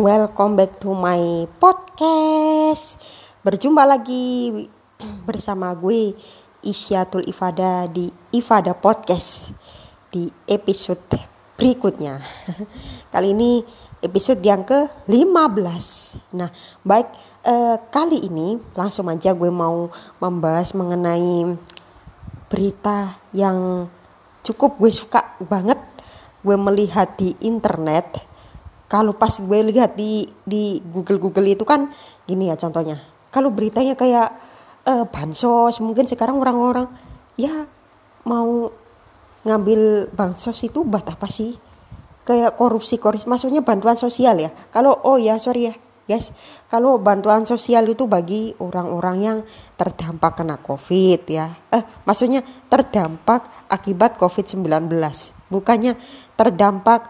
Welcome back to my podcast. Berjumpa lagi bersama gue Isyatul Ifada di Ifada Podcast di episode berikutnya. Kali ini episode yang ke-15. Nah, baik kali ini langsung aja gue mau membahas mengenai berita yang cukup gue suka banget. Gue melihat di internet. Kalau pas gue lihat di Google itu kan gini ya contohnya. Kalau beritanya kayak bansos, mungkin sekarang orang-orang ya mau ngambil bansos itu buat apa sih? Kayak korupsi, maksudnya bantuan sosial ya. Kalau kalau bantuan sosial itu bagi orang-orang yang terdampak kena Covid ya. Maksudnya terdampak akibat Covid-19. Bukannya terdampak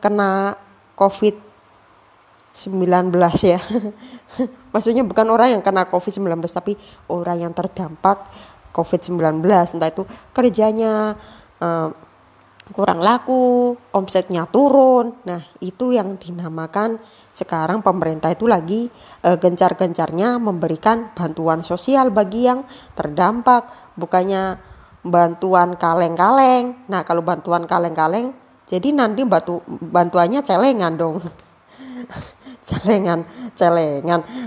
kena COVID-19 ya. Maksudnya bukan orang yang kena COVID-19, tapi orang yang terdampak COVID-19. Entah itu kerjanya kurang laku, omsetnya turun. Nah, itu yang dinamakan sekarang pemerintah itu lagi gencar-gencarnya memberikan bantuan sosial bagi yang terdampak. Bukannya bantuan kaleng-kaleng. Nah, kalau bantuan kaleng-kaleng, jadi nanti bantuannya celengan dong. Celengan.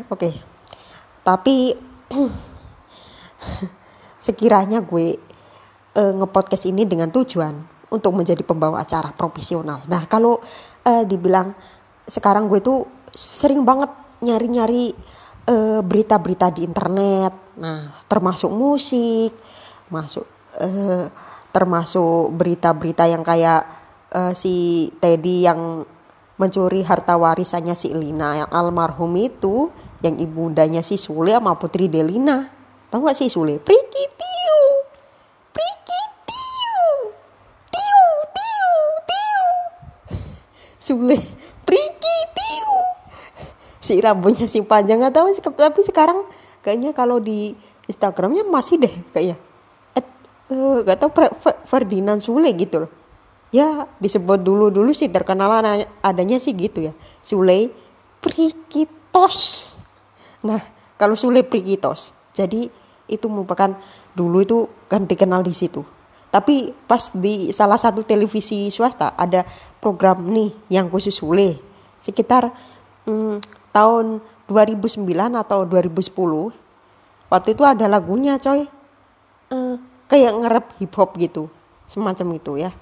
Oke. Tapi sekiranya gue nge-podcast ini dengan tujuan untuk menjadi pembawa acara profesional. Nah, kalau dibilang sekarang gue tuh sering banget nyari-nyari berita-berita di internet. Nah, termasuk musik, termasuk berita-berita yang kayak si Teddy yang mencuri harta warisannya si Lina yang almarhum itu, yang ibundanya si Sule sama Putri Delina. Tahu nggak si Sule? Sule, si rambutnya si panjang nggak tahu, tapi sekarang kayaknya kalau di Instagramnya masih deh kayaknya, nggak tahu Ferdinand Sule gitu loh. Ya disebut dulu sih terkenal adanya sih gitu ya. Sule Prikitos. Nah kalau Sule Prikitos, jadi itu merupakan dulu itu kan dikenal di situ. Tapi pas di salah satu televisi swasta ada program nih yang khusus Sule. Sekitar tahun 2009 atau 2010. Waktu itu ada lagunya coy. Kayak nge-rap hip hop gitu. Semacam itu ya.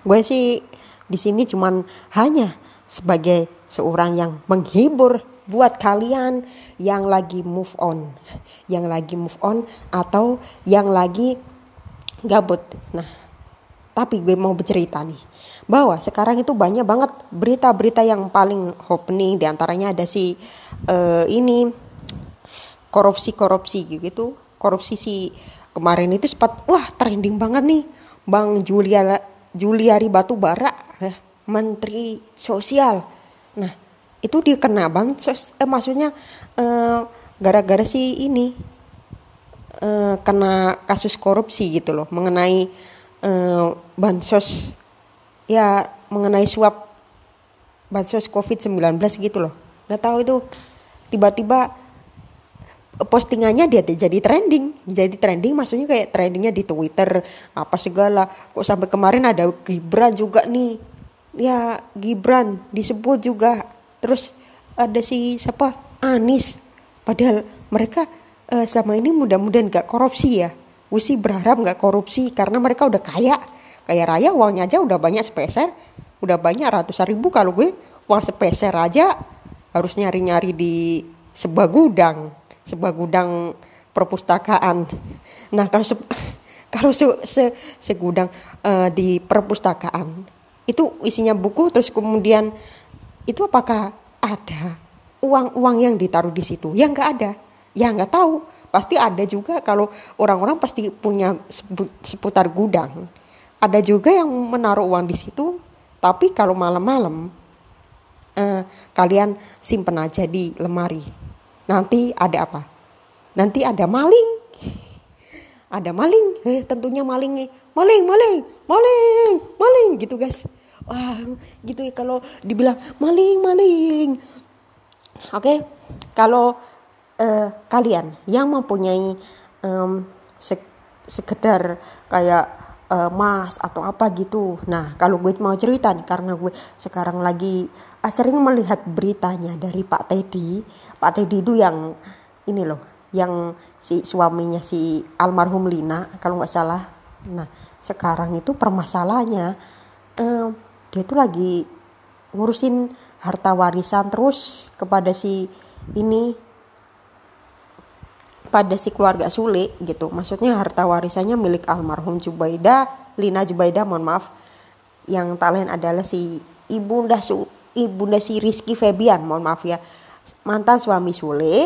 Gue sih di sini cuman hanya sebagai seorang yang menghibur buat kalian yang lagi move on, atau yang lagi gabut. Nah, tapi gue mau bercerita nih bahwa sekarang itu banyak banget berita-berita yang paling hot nih, diantaranya ada si ini korupsi gitu, korupsi si kemarin itu sempat trending banget nih. Bang Juliari Batubara, Menteri Sosial. Nah, itu dia kena bansos, maksudnya gara-gara si ini kena kasus korupsi gitu loh, mengenai bansos ya, mengenai suap bansos Covid-19 gitu loh. Nggak tahu itu tiba-tiba postingannya dia jadi trending, maksudnya kayak trendingnya di Twitter apa segala. Kok sampai kemarin ada Gibran juga nih ya, Gibran disebut juga, terus ada si siapa, Anies, padahal mereka selama ini mudah-mudahan gak korupsi ya. Gue sih berharap gak korupsi karena mereka udah kaya raya, uangnya aja udah banyak sepeser, udah banyak ratusan ribu. Kalau gue uang sepeser aja harus nyari-nyari di sebuah gudang perpustakaan. Nah, kalau segudang di perpustakaan itu isinya buku, terus kemudian itu apakah ada uang yang ditaruh di situ? Ya nggak ada. Ya nggak tahu. Pasti ada juga, kalau orang-orang pasti punya seputar gudang. Ada juga yang menaruh uang di situ, tapi kalau malam-malam kalian simpen aja di lemari. Nanti ada apa? Nanti ada maling. Tentunya maling. Maling gitu guys. wah gitu ya kalau dibilang maling-maling. Oke, kalau kalian yang mempunyai sekedar kayak mas atau apa gitu. Nah, kalau gue mau cerita nih, karena gue sekarang lagi sering melihat beritanya dari Pak Teddy. Pak Teddy itu yang ini loh, yang si suaminya si almarhum Lina kalau nggak salah. Nah, sekarang itu permasalahannya dia tuh lagi ngurusin harta warisan terus kepada si ini, pada si keluarga Sule gitu. Maksudnya harta warisannya milik almarhum Lina Jubaedah, mohon maaf. Yang tak lain adalah si ibunda si Rizky Febian, mohon maaf ya. Mantan suami Sule,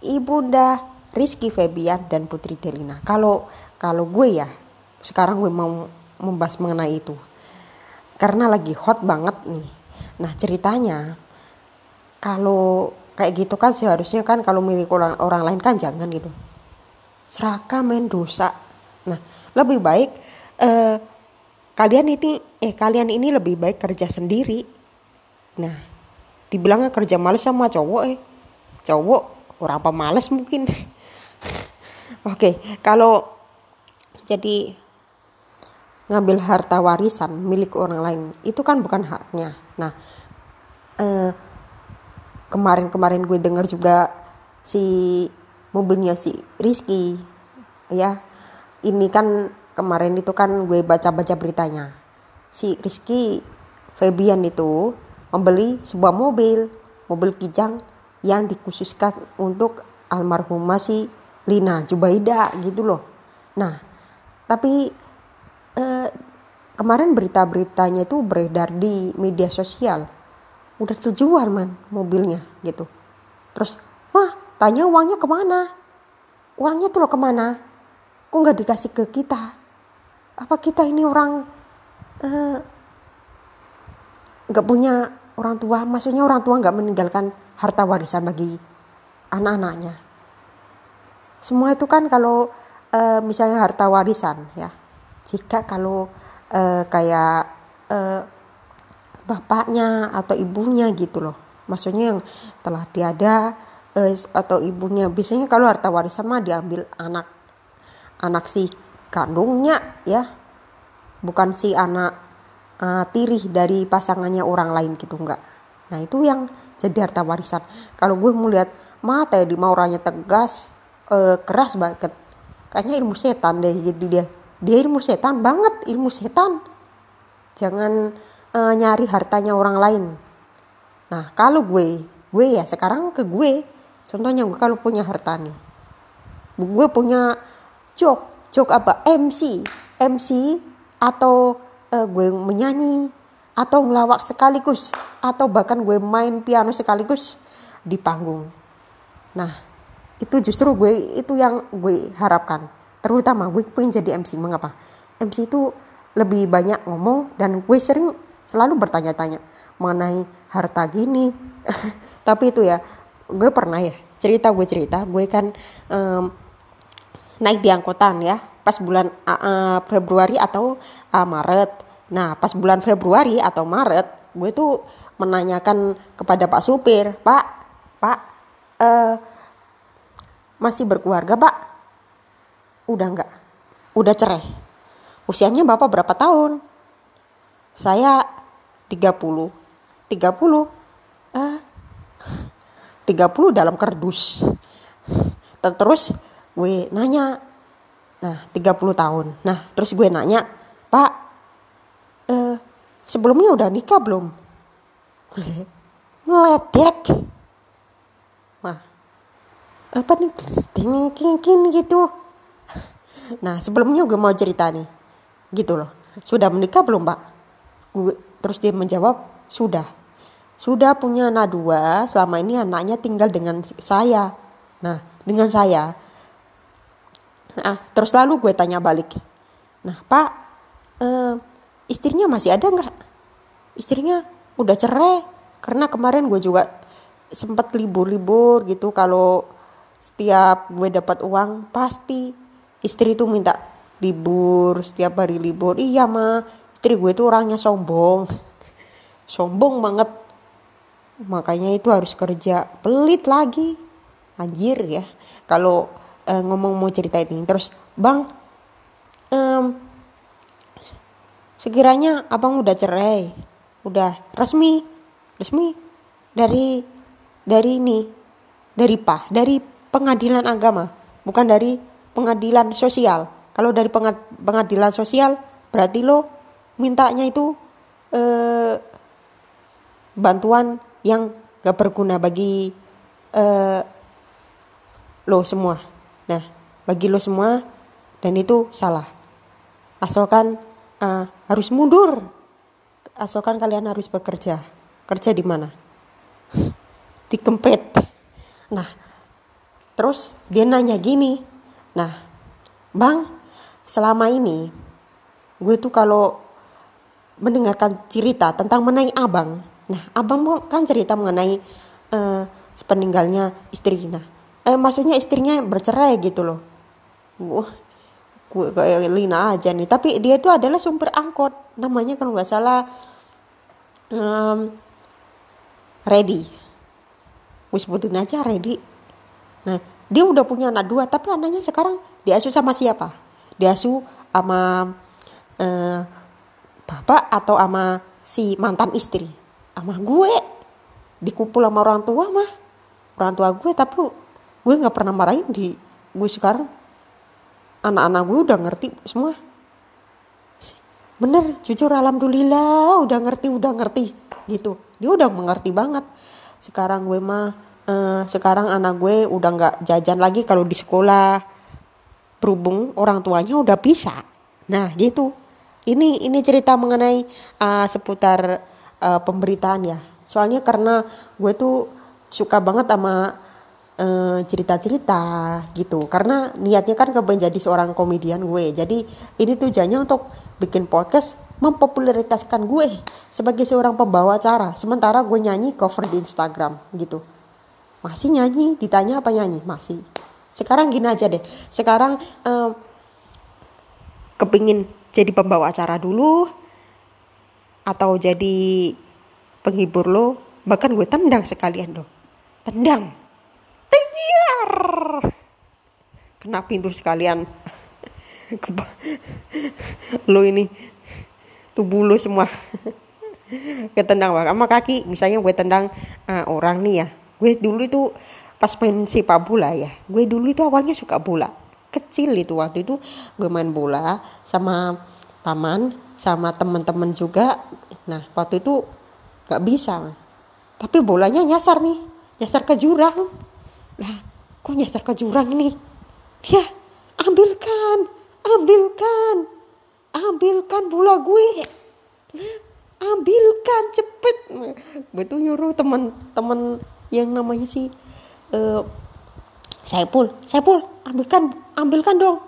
ibunda Rizky Febian dan Putri Delina. Kalau gue ya, sekarang gue mau membahas mengenai itu. Karena lagi hot banget nih. Nah, ceritanya kalau kayak gitu kan seharusnya kan kalau milik orang lain kan jangan gitu. Seraka main dosa. Nah, lebih baik kalian ini lebih baik kerja sendiri. Nah, dibilangnya kerja malas sama cowok Cowok orang pemalas mungkin. Oke, kalau jadi ngambil harta warisan milik orang lain itu kan bukan haknya. Nah, kemarin gue dengar juga si mobilnya si Rizky ya, ini kan kemarin itu kan gue baca beritanya si Rizky Febian itu membeli sebuah mobil kijang yang dikhususkan untuk almarhumah si Lina Jubaedah gitu loh. Nah, tapi kemarin berita-beritanya itu beredar di media sosial udah terjual mobilnya gitu. Terus tanya uangnya kemana, uangnya tuh lo kemana, kok nggak dikasih ke kita, apa kita ini orang nggak punya orang tua, maksudnya orang tua nggak meninggalkan harta warisan bagi anak-anaknya. Semua itu kan kalau misalnya harta warisan ya, jika kalau kayak bapaknya atau ibunya gitu loh, maksudnya yang telah tiada atau ibunya, biasanya kalau harta warisan mah diambil anak si kandungnya ya, bukan si anak tirih dari pasangannya orang lain gitu, enggak. Nah, itu yang jadi harta warisan. Kalau gue melihat Teddy mauranya tegas, keras banget, kayaknya ilmu setan deh. Jadi dia ilmu setan banget. Jangan nyari hartanya orang lain. Nah, kalau gue ya sekarang ke gue, contohnya gue kalau punya harta nih, gue punya jok apa MC atau gue menyanyi atau ngelawak sekaligus atau bahkan gue main piano sekaligus di panggung. Nah, itu justru gue itu yang gue harapkan. Terutama gue pengen jadi MC. Mengapa? MC itu lebih banyak ngomong dan gue sering selalu bertanya-tanya mengenai harta gini. Tapi itu ya, gue pernah ya cerita, gue kan naik di angkutan ya pas bulan Februari atau Maret. Nah, pas bulan Februari atau Maret, gue tuh menanyakan kepada Pak supir, Pak masih berkeluarga Pak? Udah enggak? Udah cerai? Usianya Bapak berapa tahun? Saya 30 dalam kerdus. Terus gue nanya, 30 tahun. Nah, terus gue nanya, Pak, sebelumnya udah nikah belum? Meledek. Wah, apa nih gini gitu. Nah, sebelumnya gue mau cerita nih, gitu loh. Sudah menikah belum, Pak? Terus dia menjawab, sudah punya anak 2, selama ini anaknya tinggal dengan saya. Nah, dengan saya. Nah, terus lalu gue tanya balik, nah Pak, istrinya masih ada nggak? Istrinya udah cerai, karena kemarin gue juga sempat libur-libur gitu. Kalau setiap gue dapat uang pasti istri itu minta libur, setiap hari libur. Iya, Ma. Istri gue itu orangnya sombong. sombong banget. Makanya itu harus kerja, pelit lagi. Anjir ya. Kalau ngomong mau ceritain ini terus, "Bang, sekiranya abang udah cerai, udah resmi dari pengadilan agama, bukan dari pengadilan sosial. Kalau dari pengadilan sosial berarti lo mintanya itu bantuan yang gak berguna bagi lo semua. Nah, bagi lo semua, dan itu salah. Asalkan harus mundur, asalkan kalian harus bekerja. Kerja di mana? Dikempret." Nah, terus dia nanya gini, "Nah, Bang, selama ini gue tuh kalau mendengarkan cerita tentang mengenai abang, nah abang kan cerita mengenai peninggalnya istri, maksudnya istrinya bercerai gitu loh. Gue kayak Lina aja nih, tapi dia itu adalah sumber angkot, namanya kalau nggak salah Ready, gue sebutin aja Ready. Nah, dia udah punya anak 2, tapi anaknya sekarang diasuh sama siapa? Diasuh sama bapak atau sama si mantan istri, sama gue. Dikumpul sama orang tua mah, orang tua gue, tapi gue nggak pernah marahin di gue. Sekarang anak-anak gue udah ngerti semua, bener, jujur, alhamdulillah udah ngerti gitu. Dia udah mengerti banget. Sekarang gue mah sekarang anak gue udah nggak jajan lagi kalau di sekolah, berhubung orang tuanya udah bisa. Nah gitu. Ini cerita mengenai seputar pemberitaan ya. Soalnya karena gue tuh suka banget sama cerita-cerita gitu. Karena niatnya kan kepengen jadi seorang komedian gue. Jadi ini tujuannya untuk bikin podcast mempopuleriskan gue sebagai seorang pembawa acara. Sementara gue nyanyi cover di Instagram gitu. Masih nyanyi, ditanya apa nyanyi? Masih. Sekarang gini aja deh. Sekarang kepingin jadi pembawa acara dulu atau jadi penghibur lo? Bahkan gue tendang sekalian lo. Tendang. Tiar. Kena pintu sekalian. Lo ini. Tubuh lo semua. Ketendang banget. Sama kaki. Misalnya gue tendang orang nih ya. Gue dulu itu pas main sepak bola ya. Gue dulu itu awalnya suka bola. Kecil itu, waktu itu gue main bola sama paman sama temen-temen juga. Nah waktu itu gak bisa, tapi bolanya nyasar ke jurang. Nah kok nyasar ke jurang nih ya, ambilkan bola gue, ambilkan cepet. Gue tuh nyuruh temen-temen yang namanya si Saipul, ambilkan dong.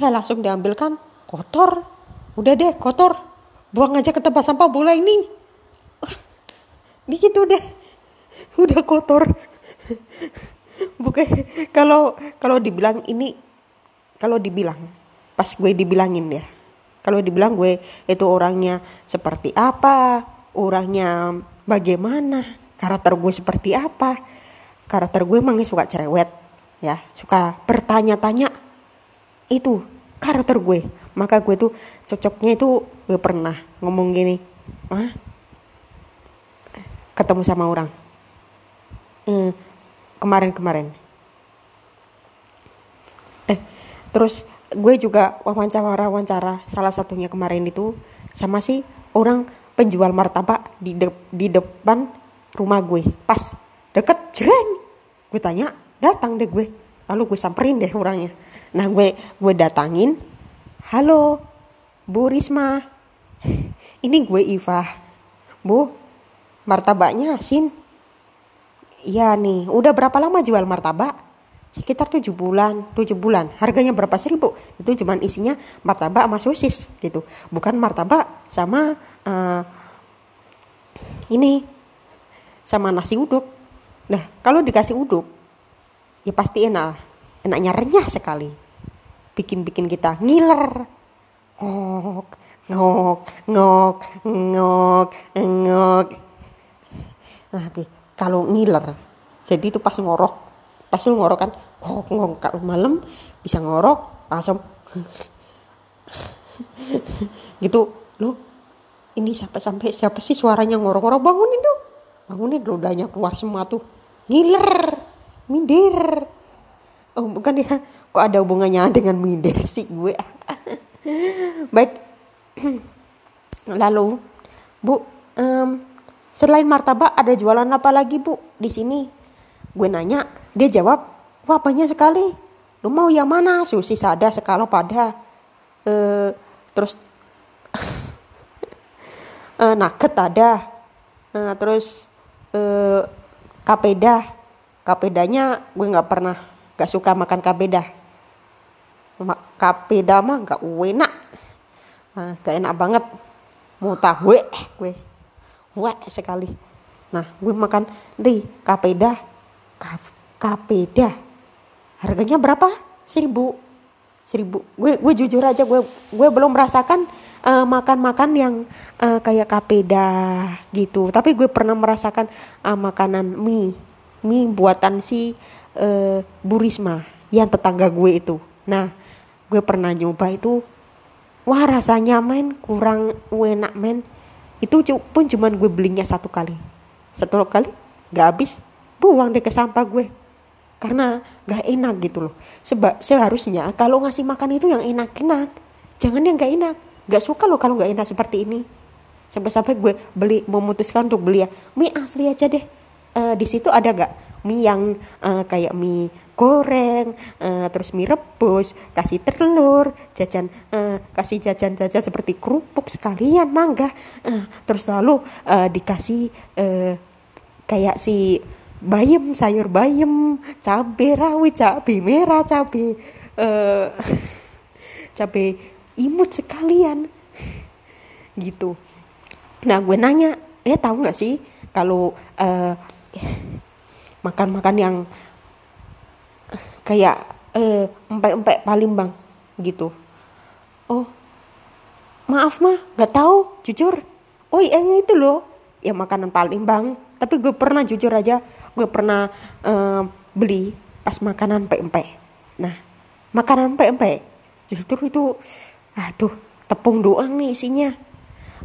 Ya langsung diambilkan, kotor. Udah deh, kotor. Buang aja ke tempat sampah bola ini. Begitu deh. Udah kotor. Bukan kalau dibilang ini, kalau dibilang pas gue dibilangin ya. Kalau dibilang gue itu orangnya seperti apa, orangnya bagaimana, karakter gue seperti apa. Karakter gue emangnya suka cerewet ya, suka bertanya-tanya, itu karakter gue. Maka gue tuh cocoknya itu, gue pernah ngomong gini, ketemu sama orang kemarin-kemarin, terus gue juga wawancara salah satunya kemarin itu sama si orang penjual martabak di depan rumah gue, pas deket, jreng. Gue tanya, datang deh gue. Lalu gue samperin deh orangnya. Nah gue datangin. "Halo, Bu Risma. Ini gue Iva. Bu, martabaknya asin. Iya nih, udah berapa lama jual martabak?" "Sekitar 7 bulan. "Harganya berapa?" "Rp1.000. Itu cuman isinya martabak sama sosis gitu. Bukan martabak sama ini, sama nasi uduk." Nah, kalau dikasih uduk, ya pasti enak. Enaknya renyah sekali. Bikin kita ngiler. ngok, ngok, ngok, ngok. Nanti kalau ngiler, jadi itu pas ngorok, kan ngok, ngok. Kalau malam bisa ngorok langsung gitu loh. Ini sampai siapa sih suaranya ngorok-ngorok, bangunin dong, bangunin, rodanya keluar semua tuh, ngiler, minder. Oh bukan ya, kok ada hubungannya dengan minder sih gue. Baik. Lalu Bu, selain martabak ada jualan apa lagi Bu di sini? Gue nanya, dia jawab, wah banyak sekali. Lu mau yang mana? Sushi, sada, sekalop ada. Terus nugget ada. Terus kapeda. Kapedanya gue nggak pernah, nggak suka makan kapeda. Kapeda mah nggak enak, nggak enak banget. Mau tahu gue, wah sekali. Nah gue makan di kapeda, kapeda. Harganya berapa? 1.000. Gue jujur aja, gue belum merasakan makan-makan yang kayak kapeda gitu. Tapi gue pernah merasakan makanan mie buatan si Bu Risma yang tetangga gue itu. Nah, gue pernah nyoba itu. Wah, rasanya men kurang enak men. Itu pun cuman gue belinya satu kali. Satu kali enggak habis, buang deh ke sampah gue. Karena gak enak gitu loh. Seharusnya kalau ngasih makan itu yang enak-enak. Jangan yang gak enak. Gak suka loh kalau gak enak seperti ini. Sampai-sampai gue memutuskan untuk beli ya. Mie asli aja deh. Di situ ada gak? Mie yang kayak mie goreng. Terus mie rebus. Kasih telur. Jajan. Kasih jajan-jajan seperti kerupuk sekalian. Mangga. Terus lalu dikasih kayak si bayam, sayur bayam, cabai rawit, cabai merah, cabai imut sekalian gitu. Nah gue nanya, tahu nggak sih kalau makan-makan yang kayak empek-empek Palembang gitu? Oh maaf mah nggak tahu jujur. Oh iya itu loh ya makanan Palembang. Tapi gue pernah jujur aja, gue pernah beli pas makanan pempek. Nah, makanan pempek justru itu, aduh, tepung doang nih isinya.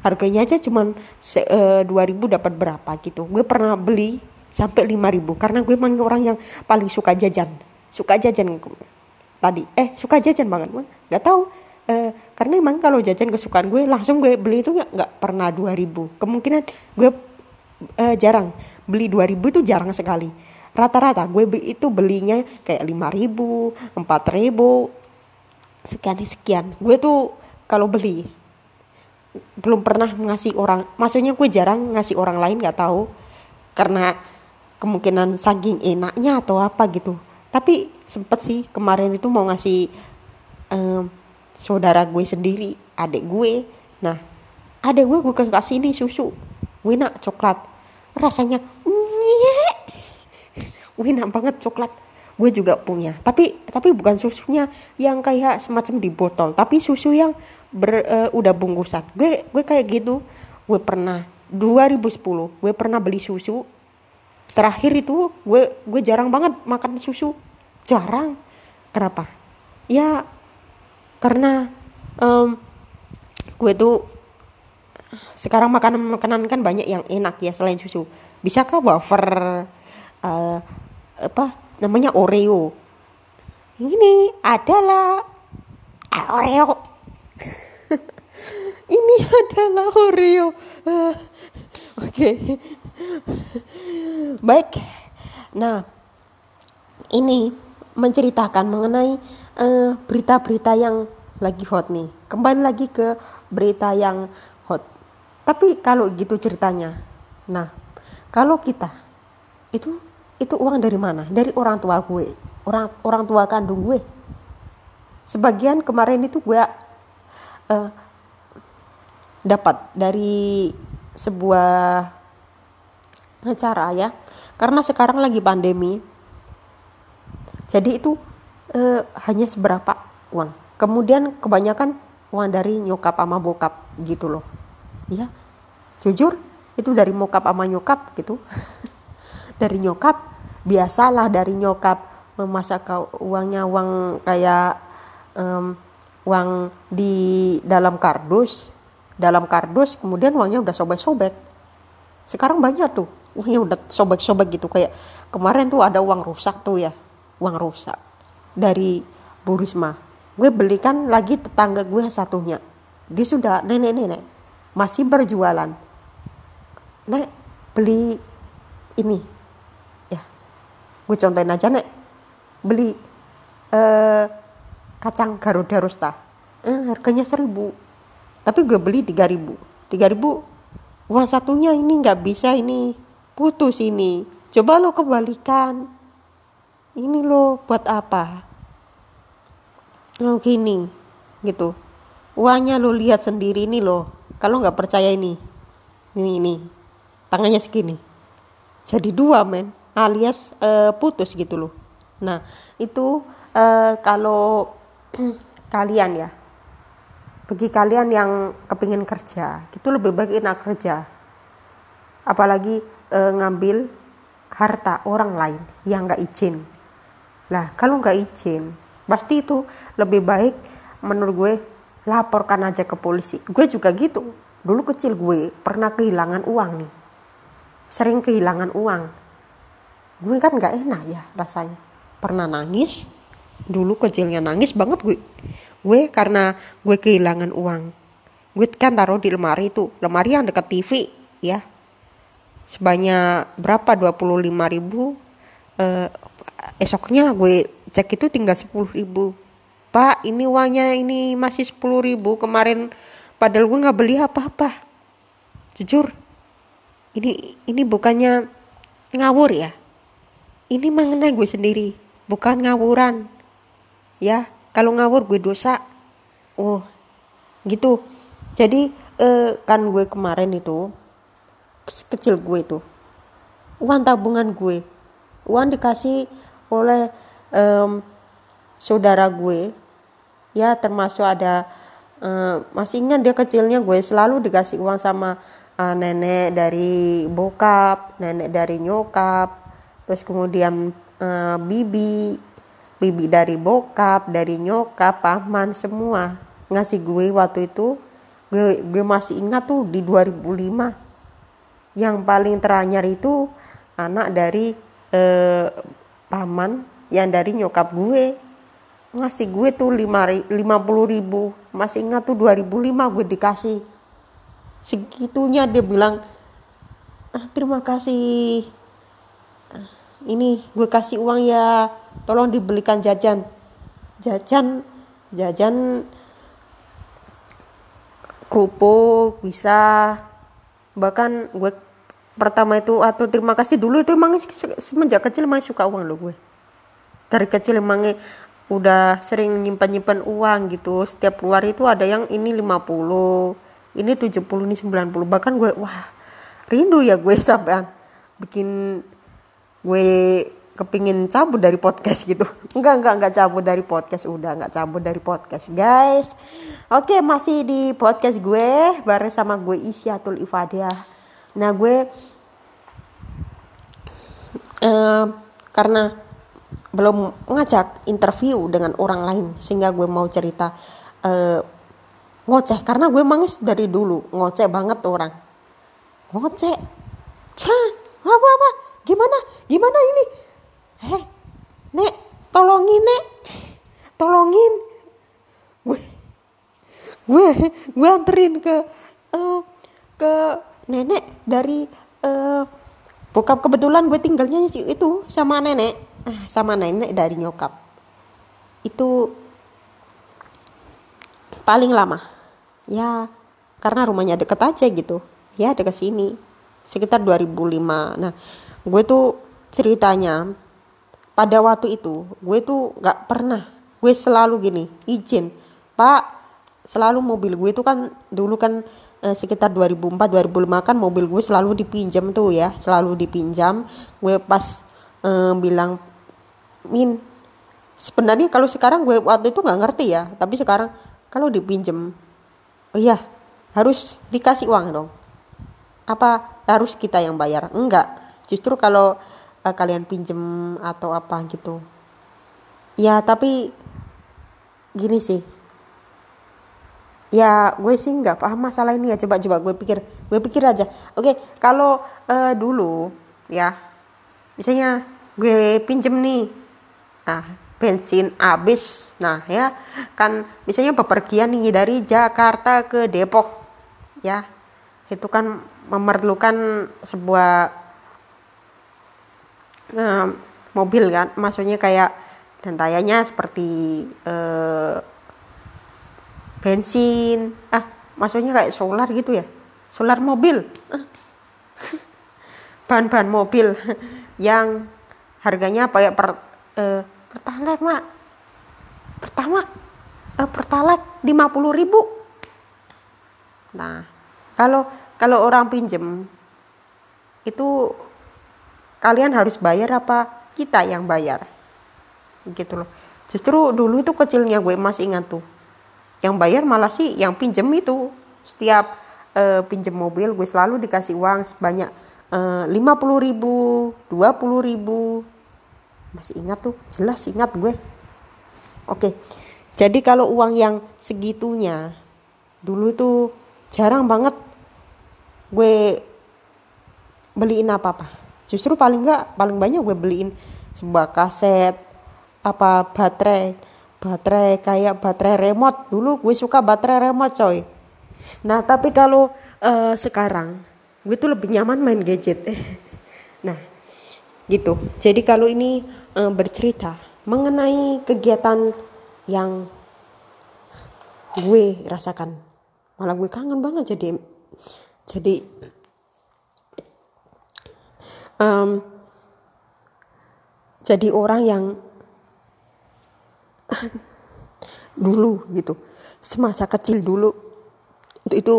Harganya aja cuman 2.000 dapat berapa gitu. Gue pernah beli sampai 5.000 karena gue emang orang yang paling suka jajan. Suka jajan tadi. Suka jajan banget. Gak tahu. Karena emang kalau jajan kesukaan gue, langsung gue beli itu gak pernah 2.000. Kemungkinan gue jarang beli 2.000 itu, jarang sekali. Rata-rata gue itu belinya kayak 5.000, 4.000, sekian. Gue tuh kalau beli belum pernah ngasih orang, maksudnya gue jarang ngasih orang lain, nggak tahu karena kemungkinan saking enaknya atau apa gitu. Tapi sempet sih kemarin itu mau ngasih saudara gue sendiri, adik gue. Nah adik gue kasih ini susu wina coklat, rasanya nyek, wina banget coklat. Gue juga punya, tapi bukan susunya yang kayak semacam di botol, tapi susu yang udah bungkusan. Gue kayak gitu. Gue pernah 2010 gue pernah beli susu terakhir itu. Gue jarang banget makan susu, jarang. Kenapa ya? Karena gue tuh sekarang makanan kan banyak yang enak ya selain susu. Bisakah wafer, apa namanya, Oreo? Ini adalah Oreo. Ini adalah Oreo. Oke. Baik. Nah, ini menceritakan mengenai berita-berita yang lagi hot nih. Kembali lagi ke berita yang hot. Tapi kalau gitu ceritanya, nah kalau kita itu uang dari mana? Dari orang tua gue, orang tua kandung gue. Sebagian kemarin itu gue dapat dari sebuah acara ya, karena sekarang lagi pandemi. Jadi itu hanya seberapa uang. Kemudian kebanyakan uang dari nyokap sama bokap. gitu loh. Ya, jujur itu dari mokap sama nyokap gitu. Dari nyokap, biasalah dari nyokap memasak uangnya uang kayak uang di dalam kardus kemudian uangnya udah sobek-sobek. Sekarang banyak tuh uangnya udah sobek-sobek gitu, kayak kemarin tuh ada uang rusak tuh ya, uang rusak dari Bu Risma. Gue belikan lagi tetangga gue satunya, dia sudah nenek-nenek masih berjualan. Nek beli ini ya, gue contohin aja, Nek beli kacang Garuda Rusta, harganya 1.000, tapi gue beli 3.000. 3.000 uang satunya ini nggak bisa, ini putus, ini coba lo kembalikan, ini lo buat apa lo gini gitu, uangnya lo lihat sendiri ini lo, kalau nggak percaya ini tangannya segini jadi 2 men, alias putus gitu lo. Nah itu kalau kalian ya, bagi kalian yang kepingin kerja gitu lebih baik enak kerja, apalagi ngambil harta orang lain yang nggak izin. Lah kalau nggak izin pasti itu lebih baik menurut gue laporkan aja ke polisi. Gue juga gitu, dulu kecil gue pernah kehilangan uang nih, sering kehilangan uang, gue kan nggak enak ya rasanya, pernah nangis dulu kecilnya, nangis banget gue karena gue kehilangan uang. Gue kan taruh di lemari tuh, lemari yang dekat TV ya, sebanyak berapa 25.000, esoknya gue cek itu tinggal 10.000. Pak ini uangnya ini masih 10.000 kemarin, padahal gue nggak beli apa-apa. Jujur ini bukannya ngawur ya, ini mengenai gue sendiri, bukan ngawuran ya. Kalau ngawur gue dosa gitu. Jadi kan gue kemarin itu kecil gue itu uang tabungan gue, uang dikasih oleh saudara gue ya, termasuk ada masih ingat dia kecilnya, gue selalu dikasih uang sama nenek dari bokap, nenek dari nyokap, terus kemudian bibi dari bokap, dari nyokap, paman, semua ngasih gue waktu itu. Gue masih ingat tuh di 2005 yang paling teranyar itu anak dari paman yang dari nyokap gue, ngasih gue tuh 50.000. Masih ingat tuh 2005 gue dikasih segitunya. Dia bilang terima kasih, ini gue kasih uang ya, tolong dibelikan jajan kerupuk bisa. Bahkan gue pertama itu atau terima kasih dulu itu emang semenjak kecil emang suka uang loh gue. Dari kecil emangnya udah sering nyimpan uang gitu. Setiap keluar itu ada yang ini 50, ini 70, ini 90. Bahkan gue rindu ya gue sampean. Bikin gue kepingin cabut dari podcast gitu. Enggak cabut dari podcast, udah enggak cabut dari podcast guys. Oke, masih di podcast gue bareng sama gue Isyatul Ifada. Nah gue karena belum ngajak interview dengan orang lain sehingga gue mau cerita ngoceh, karena gue mangis dari dulu ngoceh banget orang, ngoceh apa gimana ini, Nek tolongin, Nek tolongin gue anterin ke nenek dari bokap. Kebetulan gue tinggalnya itu sama nenek dari nyokap itu paling lama ya, karena rumahnya deket aja gitu ya, dekat sini sekitar 2005. Nah gue tuh ceritanya pada waktu itu gue tuh nggak pernah, gue selalu gini izin pak, selalu mobil gue itu kan dulu kan sekitar 2004-2005 kan mobil gue selalu dipinjam tuh ya, selalu dipinjam. Gue pas bilang Min, sebenarnya kalau sekarang gue waktu itu nggak ngerti ya, tapi sekarang kalau dipinjem, oh iya harus dikasih uang dong. Apa harus kita yang bayar? Enggak. Justru kalau kalian pinjem atau apa gitu. Ya tapi gini sih. Ya gue sih nggak paham masalah ini ya. Coba gue pikir aja. Oke, kalau dulu ya, misalnya gue pinjem nih. Nah, bensin habis. Nah, ya kan misalnya bepergian nih dari Jakarta ke Depok. Ya. Itu kan memerlukan sebuah mobil kan. Maksudnya kayak dentayanya seperti bensin. Maksudnya kayak solar gitu ya. Solar mobil. Bahan-bahan mobil yang harganya kayak pertalite mak. Pertalite 50.000. Nah, kalau orang pinjem itu kalian harus bayar apa kita yang bayar? Gitu loh. Justru dulu itu kecilnya gue masih ingat tuh. Yang bayar malah sih yang pinjem itu. Setiap pinjem mobil gue selalu dikasih uang sebanyak 50.000, 20.000. Masih ingat tuh, jelas ingat gue. Oke. Jadi kalau uang yang segitunya dulu itu jarang banget gue beliin apa-apa. Justru paling banyak gue beliin sebuah kaset, apa baterai kayak baterai remote. Dulu gue suka baterai remote, coy. Nah, tapi kalau sekarang gue tuh lebih nyaman main gadget. Nah, gitu. Jadi kalau ini bercerita mengenai kegiatan yang gue rasakan. Malah gue kangen banget jadi jadi orang yang dulu gitu. Semasa kecil dulu itu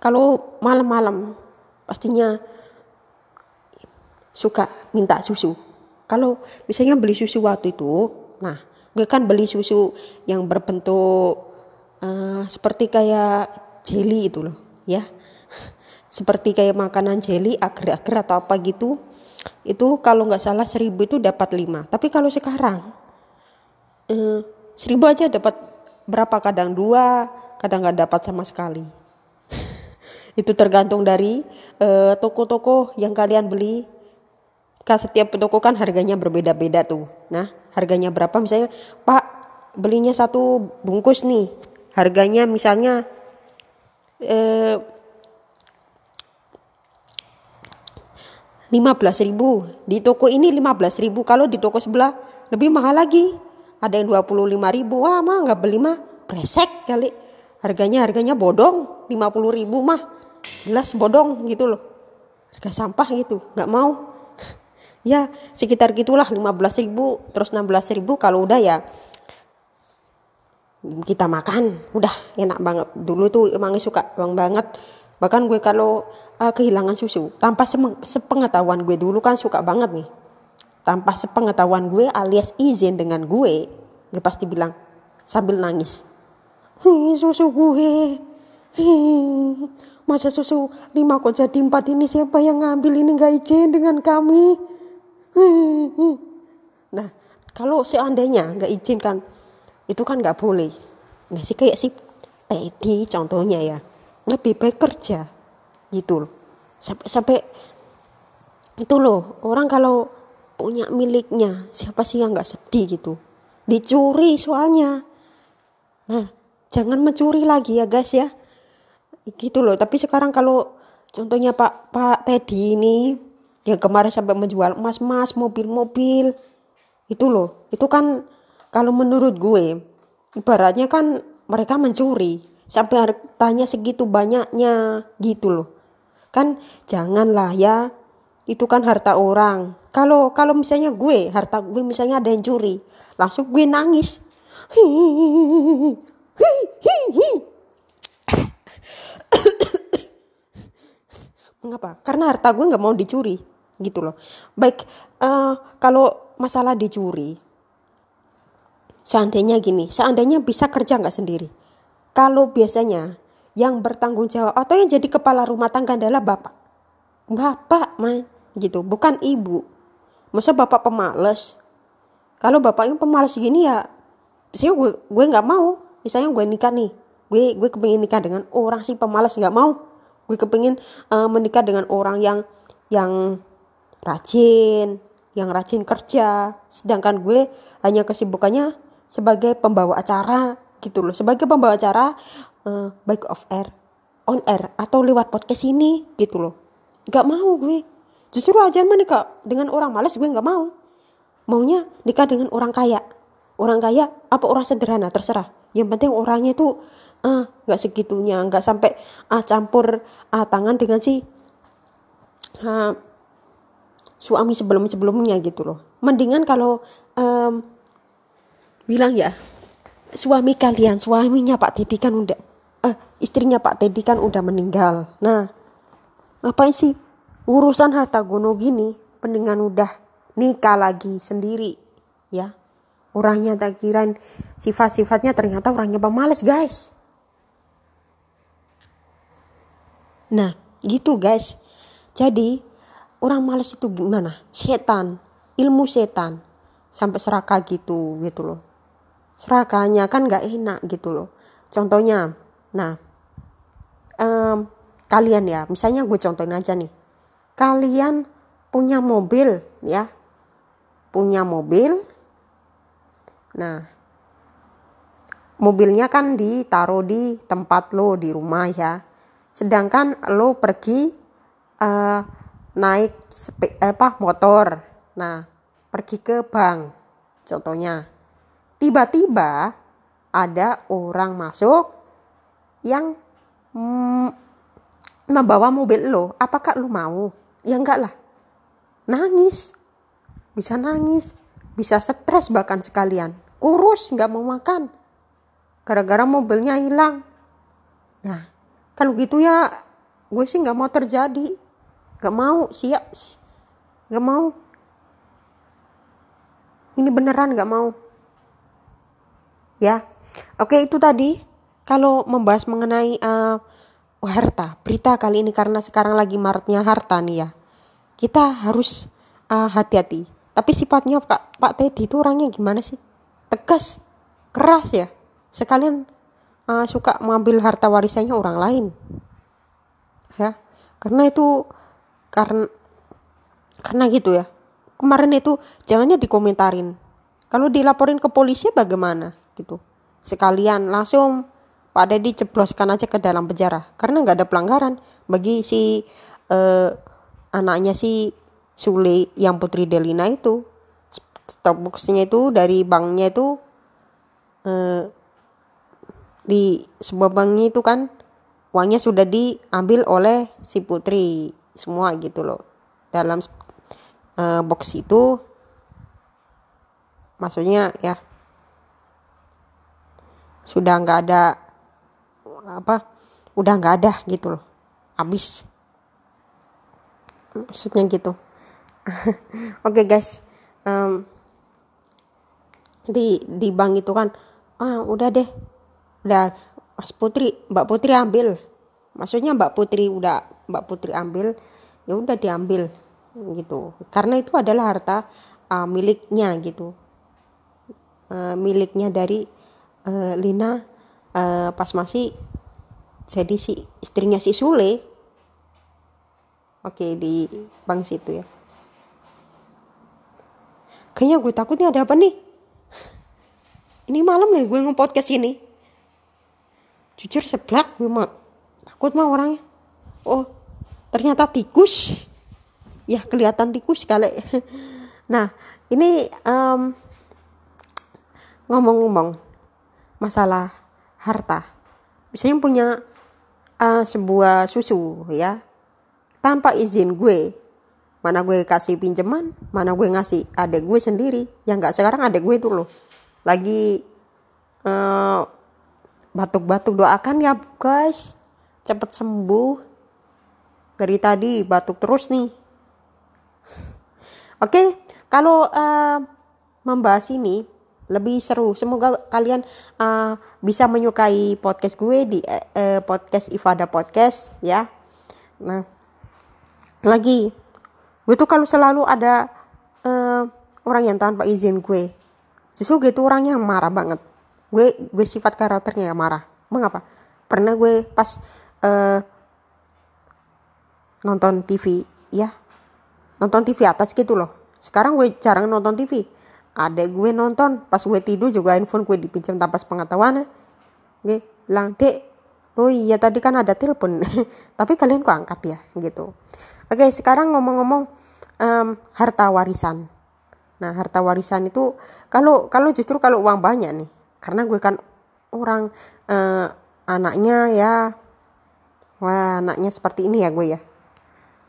kalau malam-malam pastinya suka minta susu. Kalau misalnya beli susu waktu itu, nah gue kan beli susu yang berbentuk seperti kayak jelly itu loh ya, seperti kayak makanan jelly, agar-agar atau apa gitu. Itu kalau nggak salah 1.000 itu dapat 5. Tapi kalau sekarang 1.000 aja dapat berapa, kadang 2, kadang nggak dapat sama sekali. Itu tergantung dari toko-toko yang kalian beli. Kan setiap toko kan harganya berbeda-beda tuh. Nah, harganya berapa misalnya, Pak, belinya satu bungkus nih. Harganya misalnya 15.000. Di toko ini 15.000. Kalau di toko sebelah lebih mahal lagi. Ada yang 25.000. Wah, mah enggak beli mah. Presek kali. Harganya bodong. 50.000 mah. Jelas bodong gitu loh. Harga sampah gitu. Enggak mau. Ya sekitar gitulah 15.000 terus 16.000. Kalau udah ya kita makan, udah enak banget. Dulu tuh emangnya suka banget. Bahkan gue kalau kehilangan susu tanpa sepengetahuan gue dulu kan suka banget nih. Tanpa sepengetahuan gue alias izin dengan gue pasti bilang sambil nangis, susu gue, masa susu 5 kok jadi 4 ini, siapa yang ngambil ini, nggak izin dengan kami. Nah, kalau seandainya nggak izin kan, itu kan nggak boleh. Nah, sih kayak si Teddy contohnya ya, lebih baik kerja gitu loh. Sampai itu loh, orang kalau punya miliknya, siapa sih yang nggak sedih gitu? Dicuri soalnya. Nah, jangan mencuri lagi ya guys ya. Gitu loh. Tapi sekarang kalau contohnya Pak Teddy ini, yang kemarin sampai menjual emas-emas, mobil-mobil. Itu loh. Itu kan kalau menurut gue, ibaratnya kan mereka mencuri. Sampai hartanya segitu banyaknya gitu loh. Kan janganlah ya. Itu kan harta orang. Kalau misalnya gue, harta gue misalnya ada yang curi. Langsung gue nangis. Mengapa? Karena harta gue gak mau dicuri. Gitu loh. Baik, kalau masalah dicuri, seandainya bisa kerja nggak sendiri? Kalau biasanya yang bertanggung jawab atau yang jadi kepala rumah tangga adalah bapak man, gitu, bukan ibu. Masa bapak pemalas? Kalau bapaknya pemalas gini ya, sih gue nggak mau. Misalnya gue nikah nih, gue kepingin nikah dengan orang sih pemalas nggak mau. Gue kepingin menikah dengan orang yang rajin, yang rajin kerja, sedangkan gue hanya kesibukannya sebagai pembawa acara, gitu loh, sebagai pembawa acara baik off air, on air atau lewat podcast ini, gitu loh. Gak mau gue, justru aja menikah dengan orang malas gue gak mau. Maunya nikah dengan orang kaya apa orang sederhana terserah, yang penting orangnya itu gak segitunya, gak sampai campur tangan dengan si suami sebelumnya gitu loh. Mendingan kalau bilang ya, suaminya Pak Teddy kan udah istrinya Pak Teddy kan udah meninggal. Nah, ngapain sih urusan harta gono gini? Mendingan udah nikah lagi sendiri ya. Orangnya tak kirain, sifat-sifatnya ternyata orangnya pemalas, guys. Nah, gitu guys. Jadi, orang malas itu gimana? Setan, ilmu setan. Sampai serakah gitu loh. Serakahnya kan gak enak gitu loh. Contohnya, nah kalian ya, misalnya gue contohin aja nih, kalian punya mobil, nah mobilnya kan ditaruh di tempat lo di rumah ya, sedangkan lo pergi naik motor, nah pergi ke bank contohnya, tiba-tiba ada orang masuk yang membawa mobil lo, apakah lo mau? Ya enggak lah, nangis, bisa stres bahkan sekalian, kurus, gak mau makan gara-gara mobilnya hilang. Nah kalau gitu ya gue sih gak mau terjadi, gak mau. Ini beneran gak mau. Ya. Oke, itu tadi. Kalau membahas mengenai harta. Berita kali ini karena sekarang lagi maretnya harta nih ya. Kita harus hati-hati. Tapi sifatnya Pak Teddy itu orangnya gimana sih? Tegas. Keras ya. Sekalian suka mengambil harta warisannya orang lain. Ya. Karena gitu ya. Kemarin itu jangannya dikomentarin. Kalau dilaporin ke polisi bagaimana gitu. Sekalian langsung Pak Teddy dijebloskan aja ke dalam penjara. Karena gak ada pelanggaran bagi si anaknya si Sule yang Putri Delina itu. Stopboxnya itu dari banknya itu. Di sebuah banknya itu kan uangnya sudah diambil oleh si Putri. Semua gitu loh. Dalam box itu maksudnya ya sudah nggak ada udah nggak ada gitu loh, habis maksudnya gitu. Oke guys, di bank itu kan udah deh, udah Mbak Putri ambil, maksudnya Mbak Putri ambil, ya udah diambil gitu, karena itu adalah harta miliknya gitu, miliknya dari Lina pas masih jadi si istrinya si Sule. Oke, di bank situ ya. Kayaknya gue takut nih, ada apa nih? Ini malam nih gue nge-podcast ini. Jujur seblak gue takut mah orangnya. Oh, ternyata tikus. Ya kelihatan tikus kali. Nah ini ngomong-ngomong masalah harta, misalnya punya sebuah susu ya, tanpa izin gue, mana gue kasih pinjaman, mana gue ngasih adek gue sendiri, yang nggak sekarang adek gue dulu lagi batuk-batuk, doakan ya guys cepet sembuh, dari tadi batuk terus nih. Oke, kalau membahas ini lebih seru. Semoga kalian bisa menyukai podcast gue di podcast Ifada Podcast ya. Nah, lagi gue tuh kalau selalu ada orang yang tanpa izin gue, justru gue tuh orangnya marah banget. Gue sifat karakternya marah. Mengapa? Pernah gue pas nonton TV ya, nonton TV atas gitu loh. Sekarang gue jarang nonton TV. Adek gue nonton, pas gue tidur juga handphone gue dipinjam tanpa sepengetahuan. Gue bilang, "Dek, oh iya tadi kan ada telepon, tapi kalian kok angkat ya?" gitu. Oke, sekarang ngomong-ngomong harta warisan. Nah, harta warisan itu kalau justru kalau uang banyak nih, karena gue kan orang anaknya ya, wah anaknya seperti ini ya gue ya,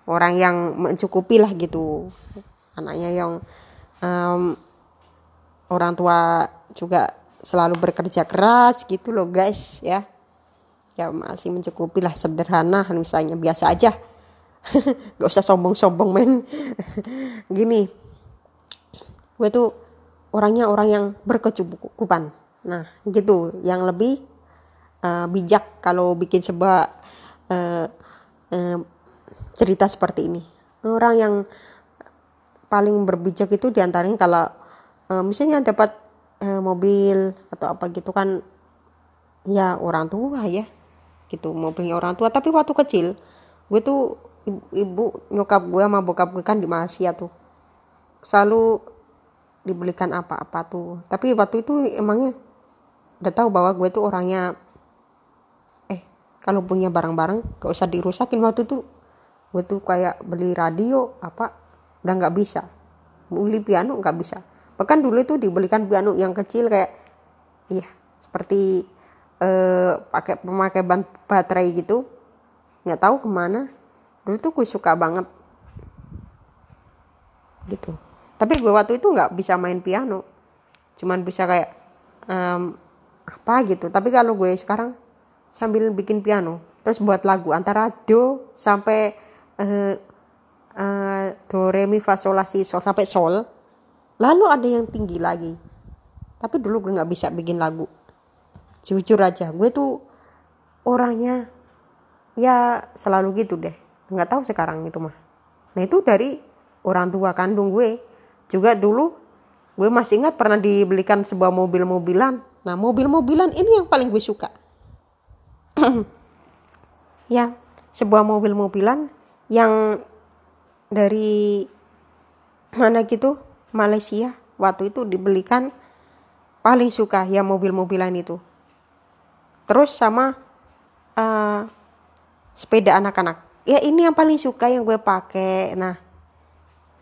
orang yang mencukupi lah gitu, anaknya yang orang tua juga selalu bekerja keras gitu loh guys ya. Ya masih mencukupi lah, sederhana misalnya, biasa aja. Gak usah sombong-sombong men. Gini, gue tuh orangnya orang yang berkecukupan. Nah gitu, yang lebih bijak kalau bikin sebuah cerita seperti ini. Orang yang paling berbijak itu diantaranya kalau misalnya dapat mobil atau apa gitu kan ya, orang tua ya gitu, mobilnya orang tua. Tapi waktu kecil gue tuh ibu nyokap gue sama bokap gue kan di Malaysia tuh selalu dibelikan apa-apa tuh. Tapi waktu itu emangnya udah tahu bahwa gue tuh orangnya kalau punya barang-barang gak usah dirusakin. Waktu itu gue tuh kayak beli radio apa udah gak bisa, beli piano gak bisa. Bahkan dulu itu dibelikan piano yang kecil kayak iya seperti pakai pemakai baterai gitu, nggak tahu kemana. Dulu tuh gue suka banget gitu. Tapi gue waktu itu nggak bisa main piano, cuman bisa kayak apa gitu. Tapi kalau gue sekarang sambil bikin piano, terus buat lagu antara do sampai do re mi fa sol la si sol sampai sol. Lalu ada yang tinggi lagi. Tapi dulu gue gak bisa bikin lagu. Jujur aja, gue tuh orangnya ya selalu gitu deh. Gak tahu sekarang itu mah. Nah itu dari orang tua kandung gue. Juga dulu gue masih ingat pernah dibelikan sebuah mobil-mobilan. Nah mobil-mobilan ini yang paling gue suka. Ya sebuah mobil-mobilan yang dari mana gitu, Malaysia. Waktu itu dibelikan, paling suka ya mobil-mobilan itu. Terus sama sepeda anak-anak. Ya ini yang paling suka yang gue pakai. Nah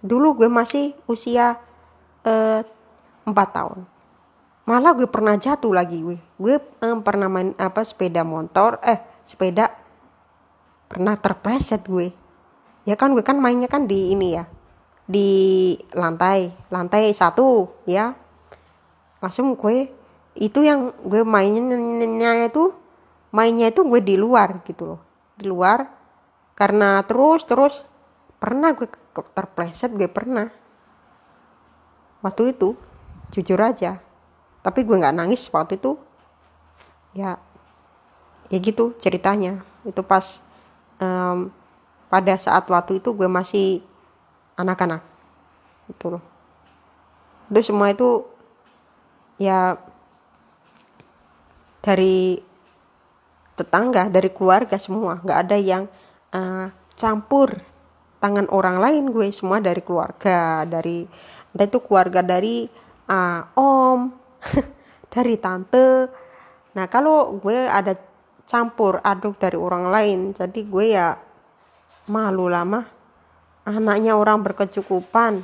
dulu gue masih usia 4 tahun. Malah gue pernah jatuh lagi gue. Gue pernah main sepeda motor, sepeda pernah terpleset gue. Ya kan gue kan mainnya kan di ini ya, di lantai 1 ya. Langsung gue itu yang gue mainnya itu gue di luar gitu loh, di luar. Karena terus pernah gue terpleset, gue pernah waktu itu, jujur aja. Tapi gue nggak nangis waktu itu ya. Ya gitu ceritanya. Itu pas pada saat waktu itu gue masih anak-anak gitu loh. Itu semua itu ya dari tetangga, dari keluarga semua. Nggak ada yang campur tangan orang lain. Gue semua dari keluarga, dari entah itu keluarga dari om, dari tante. Nah kalau gue ada campur aduk dari orang lain, jadi gue ya malu lah mah. Anaknya orang berkecukupan,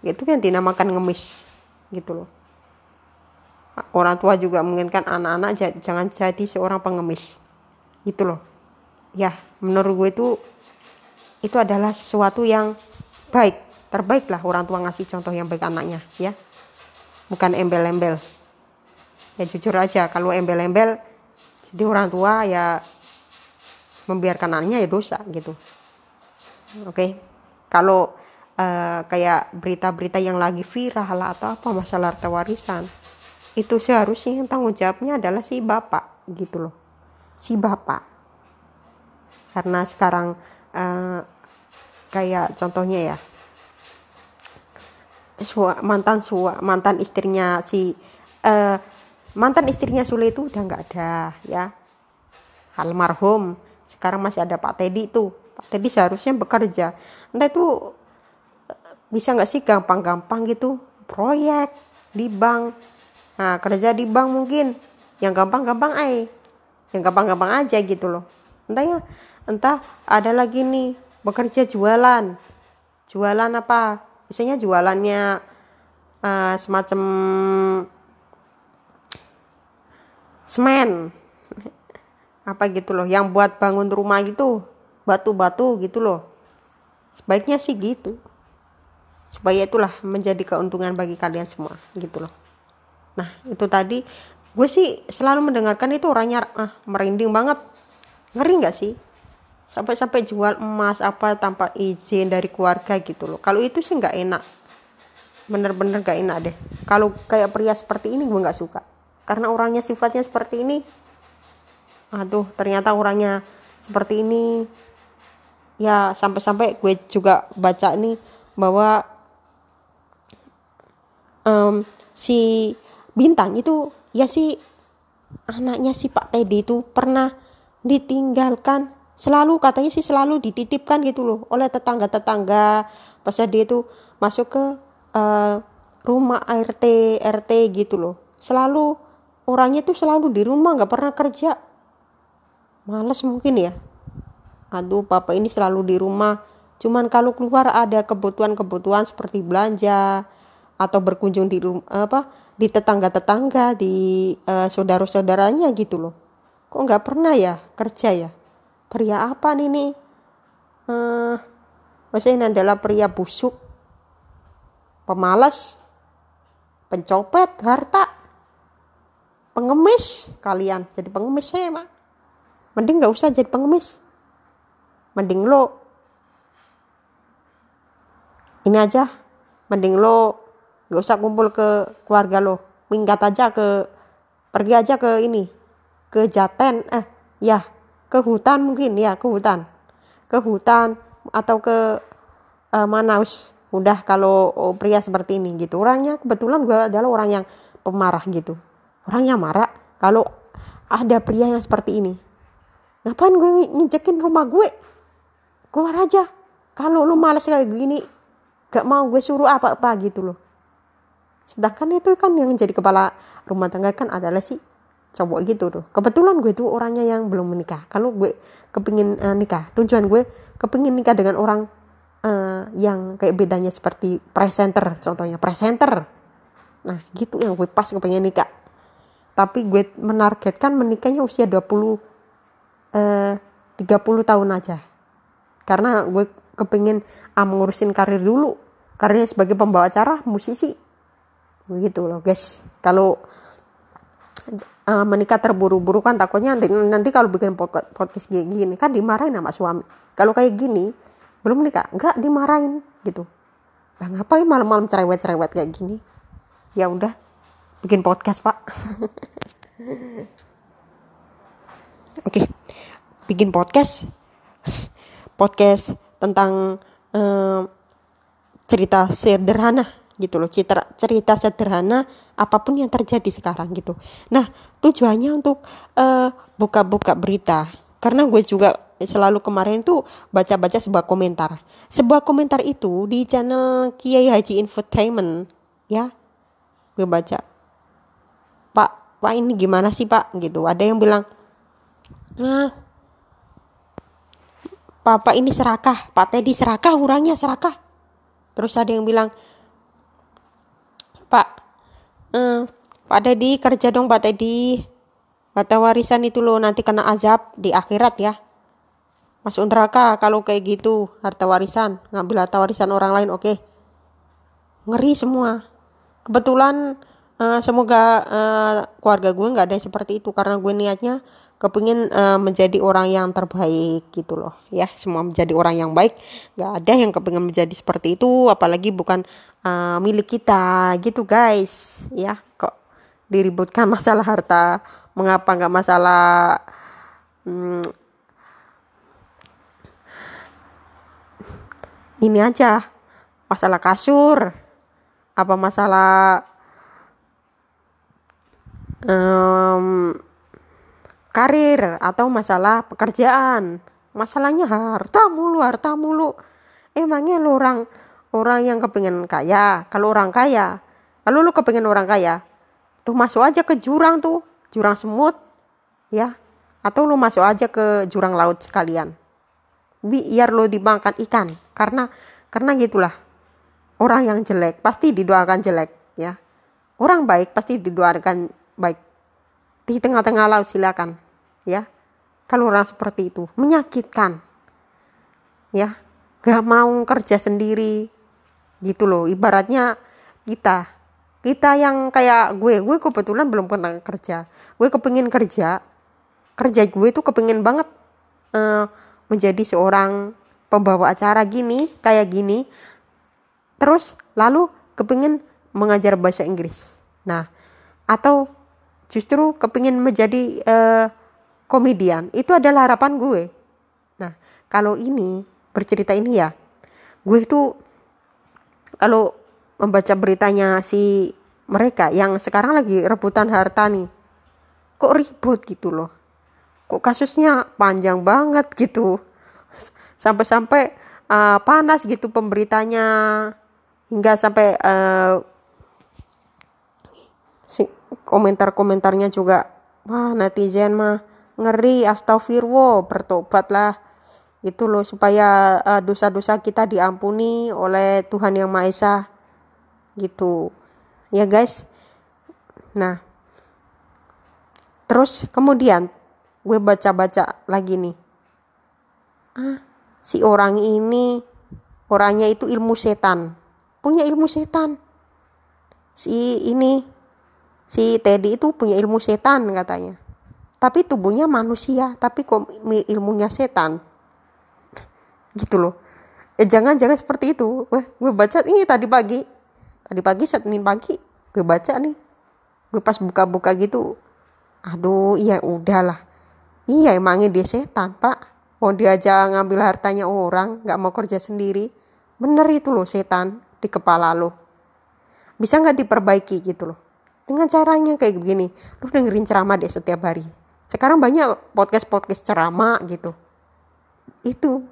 itu yang dinamakan ngemis gitu loh. Orang tua juga menginginkan anak-anak jangan jadi seorang pengemis gitu loh. Ya menurut gue itu adalah sesuatu yang baik, terbaik lah orang tua ngasih contoh yang baik anaknya ya, bukan embel-embel. Ya jujur aja kalau embel-embel jadi orang tua ya membiarkan anaknya ya dosa gitu. Oke. Kalau kayak berita-berita yang lagi viral atau apa masalah harta warisan, itu seharusnya yang tanggung jawabnya adalah si bapak gitu loh, si bapak. Karena sekarang kayak contohnya ya mantan istrinya si mantan istrinya Sule itu udah nggak ada ya, almarhum. Sekarang masih ada Pak Teddy tuh. Pak Teddy seharusnya bekerja. Entah itu bisa nggak sih gampang-gampang gitu proyek di bank. Nah, kerja di bank mungkin yang gampang-gampang aja gitu loh. Entah ada lagi nih bekerja jualan apa, misalnya jualannya semacam semen apa gitu loh, yang buat bangun rumah gitu, batu-batu gitu loh. Sebaiknya sih gitu, supaya itulah menjadi keuntungan bagi kalian semua gitu loh. Nah itu tadi, gue sih selalu mendengarkan itu orangnya merinding banget. Ngeri gak sih? Sampai jual emas apa tanpa izin dari keluarga gitu loh. Kalau itu sih gak enak, bener-bener gak enak deh. Kalau kayak pria seperti ini gue gak suka. Karena orangnya sifatnya seperti ini. Aduh, ternyata orangnya seperti ini. Ya sampai-sampai gue juga baca nih bahwa si Bintang itu ya si anaknya si Pak Teddy itu pernah ditinggalkan, selalu katanya sih selalu dititipkan gitu loh oleh tetangga-tetangga. Pas dia itu masuk ke rumah RT gitu loh, selalu orangnya tuh selalu di rumah, nggak pernah kerja, males mungkin ya. Aduh, papa ini selalu di rumah, cuman kalau keluar ada kebutuhan-kebutuhan seperti belanja atau berkunjung di di tetangga-tetangga, di saudara-saudaranya gitu loh. Kok nggak pernah ya kerja ya? Pria apa nih? Maksudnya ini adalah pria busuk, pemalas, pencopet harta, pengemis. Kalian jadi pengemis saya mah. Mending nggak usah jadi pengemis. Mending lo ini aja. Mending lo gak usah kumpul ke keluarga lo, pergi aja ke ini, ke Jaten, ke hutan mungkin ya, ke hutan atau ke Manaus. Udah kalau pria seperti ini gitu orangnya. Kebetulan gue adalah orang yang pemarah gitu, orangnya marah kalau ada pria yang seperti ini. Ngapain gue nginjekin rumah gue? Keluar aja. Kalau lo males kayak gini, gak mau gue suruh apa-apa gitu loh. Sedangkan itu kan yang jadi kepala rumah tangga kan adalah si cowok gitu tuh. Kebetulan gue tuh orangnya yang belum menikah. Kalau gue kepingin nikah, tujuan gue kepingin nikah dengan orang yang kayak bedanya seperti presenter, contohnya presenter. Nah gitu yang gue pas kepingin nikah. Tapi gue menargetkan menikahnya usia 30 tahun aja. Karena gue kepingin mengurusin karir dulu, karirnya sebagai pembawa acara, musisi gitu loh guys. Kalau menikah terburu-buru kan takutnya nanti kalau bikin podcast gini kan dimarahin sama suami. Kalau kayak gini belum nikah nggak dimarahin gitu. Lah ngapain malam-malam cerewet-cerewet kayak gini? Ya udah bikin podcast pak. Oke, bikin podcast tentang cerita sederhana gitu loh, cerita sederhana apapun yang terjadi sekarang gitu. Nah tujuannya untuk buka-buka berita, karena gue juga selalu kemarin tuh baca-baca sebuah komentar itu di channel Kiai Haji Infotainment ya. Gue baca, pak ini gimana sih pak gitu. Ada yang bilang, papa ini serakah, Pak Teddy serakah, orangnya serakah. Terus ada yang bilang, Pak Teddy kerja dong Pak Teddy, harta warisan itu lo nanti kena azab di akhirat ya, masuk neraka kalau kayak gitu, harta warisan, ngambil harta warisan orang lain. Oke. Ngeri semua. Kebetulan semoga keluarga gue nggak ada yang seperti itu, karena gue niatnya kepingin menjadi orang yang terbaik gitu loh ya, semua menjadi orang yang baik. Nggak ada yang kepingin menjadi seperti itu, apalagi bukan milik kita gitu guys ya. Kok diributkan masalah harta, mengapa nggak masalah ini aja, masalah kasur, apa masalah karir atau masalah pekerjaan. Masalahnya harta mulu. Emangnya lu orang yang kepingin kaya? Kalau orang kaya, kalau lu kepingin orang kaya, tuh masuk aja ke jurang tuh, jurang semut ya, atau lu masuk aja ke jurang laut sekalian, biar lu dimakan ikan. Karena gitulah, orang yang jelek pasti didoakan jelek ya, orang baik pasti didoakan baik. Di tengah-tengah laut silakan ya. Kalau orang seperti itu menyakitkan ya, gak mau kerja sendiri gitu loh. Ibaratnya kita yang kayak gue kebetulan belum pernah kerja. Gue kepingin kerja gue itu kepingin banget menjadi seorang pembawa acara kayak gini. Terus lalu kepingin mengajar bahasa Inggris, nah atau justru kepingin menjadi komedian. Itu adalah harapan gue. Nah, kalau ini bercerita ini ya, gue itu kalau membaca beritanya si mereka yang sekarang lagi rebutan harta nih, kok ribut gitu loh, kok kasusnya panjang banget gitu, sampai panas gitu pemberitanya, hingga sampai komentar-komentarnya juga, wah netizen mah ngeri, astagfirullah, bertobatlah itu loh, supaya dosa-dosa kita diampuni oleh Tuhan Yang Maha Esa gitu ya guys. Nah terus kemudian gue baca-baca lagi nih, si orang ini orangnya itu punya ilmu setan. Si Teddy itu punya ilmu setan katanya. Tapi tubuhnya manusia, tapi kok ilmunya setan. Gitu loh. Jangan-jangan seperti itu. Wah, gue baca ini tadi pagi Senin pagi gue baca nih. Gue pas buka-buka gitu. Aduh, iya udahlah. Iya emangnya dia setan, Pak. Oh dia aja ngambil hartanya orang, enggak mau kerja sendiri. Bener itu loh setan di kepala lo. Bisa enggak diperbaiki gitu loh. Dengan caranya kayak begini, lu dengerin ceramah deh setiap hari. Sekarang banyak podcast ceramah gitu. Itu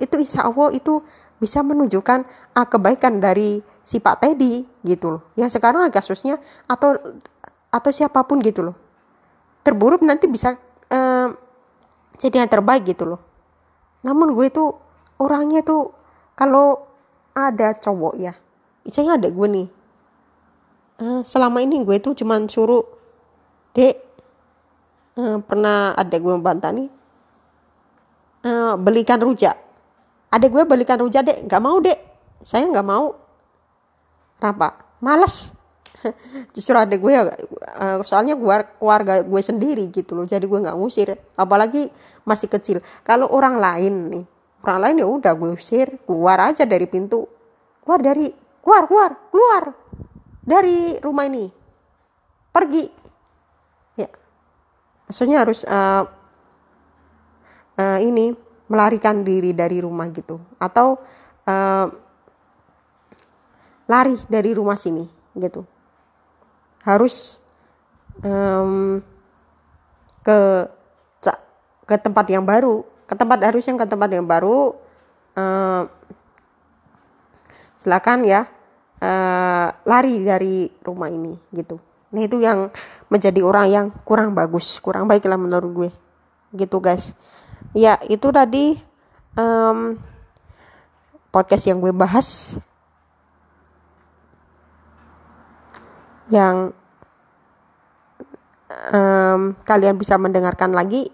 insya Allah itu bisa menunjukkan kebaikan dari si Pak Teddy gitu loh. Ya sekarang kasusnya atau siapapun gitu loh. Terburuk nanti bisa jadi yang terbaik gitu loh. Namun gue tuh orangnya tuh kalau ada cowok ya, misalnya ada gue nih. Selama ini gue tuh cuman suruh dek, pernah ada gue membantah nih, belikan rujak. Ada gue belikan rujak dek, gak mau dek, saya gak mau. Kenapa? Males. Justru ada gue, soalnya gue keluarga gue sendiri gitu loh, jadi gue gak ngusir, apalagi masih kecil. Kalau orang lain ya udah gue usir, keluar aja dari pintu, keluar dari rumah ini, pergi ya, maksudnya harus melarikan diri dari rumah gitu, atau lari dari rumah sini gitu, harus ke tempat yang baru, ke tempat yang baru silakan ya, lari dari rumah ini gitu. Nah itu yang menjadi orang yang kurang baik lah menurut gue gitu guys ya. Itu tadi podcast yang gue bahas, yang kalian bisa mendengarkan lagi.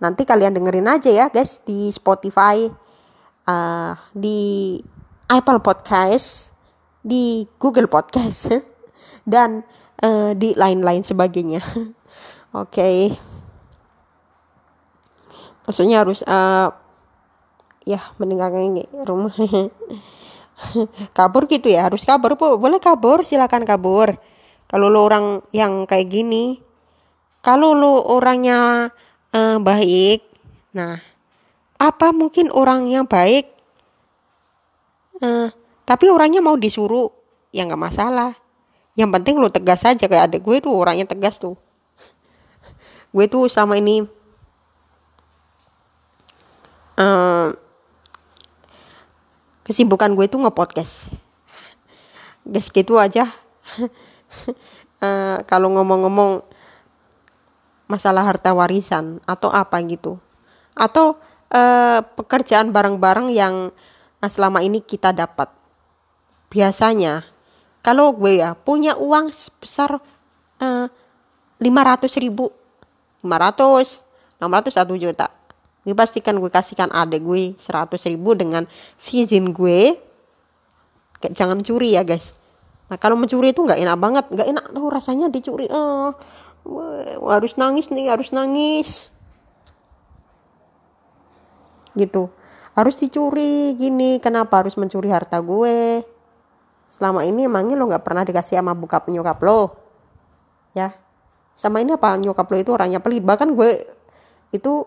Nanti kalian dengerin aja ya guys di Spotify, di Apple Podcast, di Google Podcast, dan di lain-lain sebagainya. Oke. Maksudnya harus mendengarkan ini rumah. Kabur gitu ya, harus kabur, boleh kabur, silakan kabur. Kalau lo orang yang kayak gini, kalau lo orangnya baik, nah apa mungkin orang yang baik tapi orangnya mau disuruh, ya nggak masalah. Yang penting lo tegas aja, kayak adik gue tuh orangnya tegas tuh. Gue tuh sama ini kesibukan gue tuh nge-podcast. Guys, gitu aja. Kalau ngomong-ngomong masalah harta warisan atau apa gitu, atau pekerjaan bareng-bareng yang selama ini kita dapat, biasanya kalau gue ya punya uang sebesar 500 ribu, 600, 1 juta, gue pastikan gue kasihkan adek gue 100 ribu dengan seizin gue. Jangan curi ya guys. Nah kalau mencuri itu nggak enak banget, nggak enak tuh rasanya dicuri. Harus nangis nih, harus nangis gitu, harus dicuri gini. Kenapa harus mencuri harta gue? Selama ini emangnya lo nggak pernah dikasih sama bokap nyokap lo ya? Sama ini apa nyokap lo itu orangnya pelit? Bahkan gue itu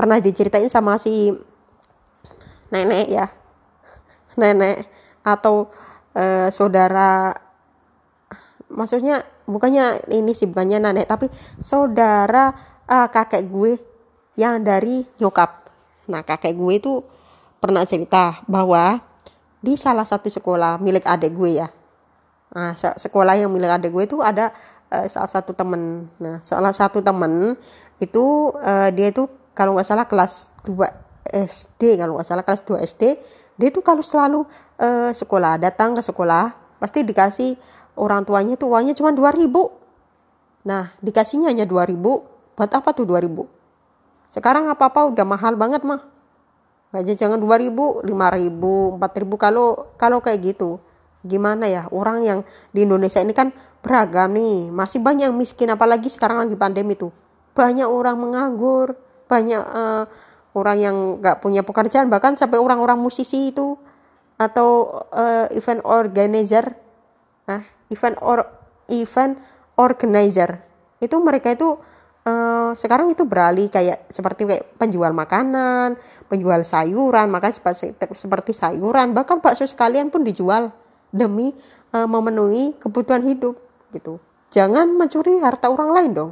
pernah diceritain sama si nenek ya, nenek atau saudara, maksudnya bukannya ini sih, bukannya nenek tapi saudara kakek gue yang dari nyokap. Nah kakek gue itu pernah cerita bahwa di salah satu sekolah milik adik gue ya, nah, sekolah yang milik adik gue itu ada salah satu temen. Nah salah satu temen itu dia itu kalau nggak salah kelas 2 SD, dia tuh kalau selalu sekolah, datang ke sekolah, pasti dikasih orang tuanya tuh uangnya cuma 2.000. Nah, dikasihnya hanya 2.000, buat apa tuh 2.000? Sekarang apa-apa udah mahal banget mah. Gak jangan 2.000, 5.000, 4.000 kalau kayak gitu. Gimana ya, orang yang di Indonesia ini kan beragam nih, masih banyak yang miskin, apalagi sekarang lagi pandemi tuh. Banyak orang menganggur, banyak orang yang nggak punya pekerjaan, bahkan sampai orang-orang musisi itu atau event organizer, event organizer itu mereka itu sekarang itu beralih kayak seperti kayak penjual makanan, penjual sayuran, makan seperti sayuran, bahkan bakso sekalian pun dijual demi memenuhi kebutuhan hidup gitu. Jangan mencuri harta orang lain dong.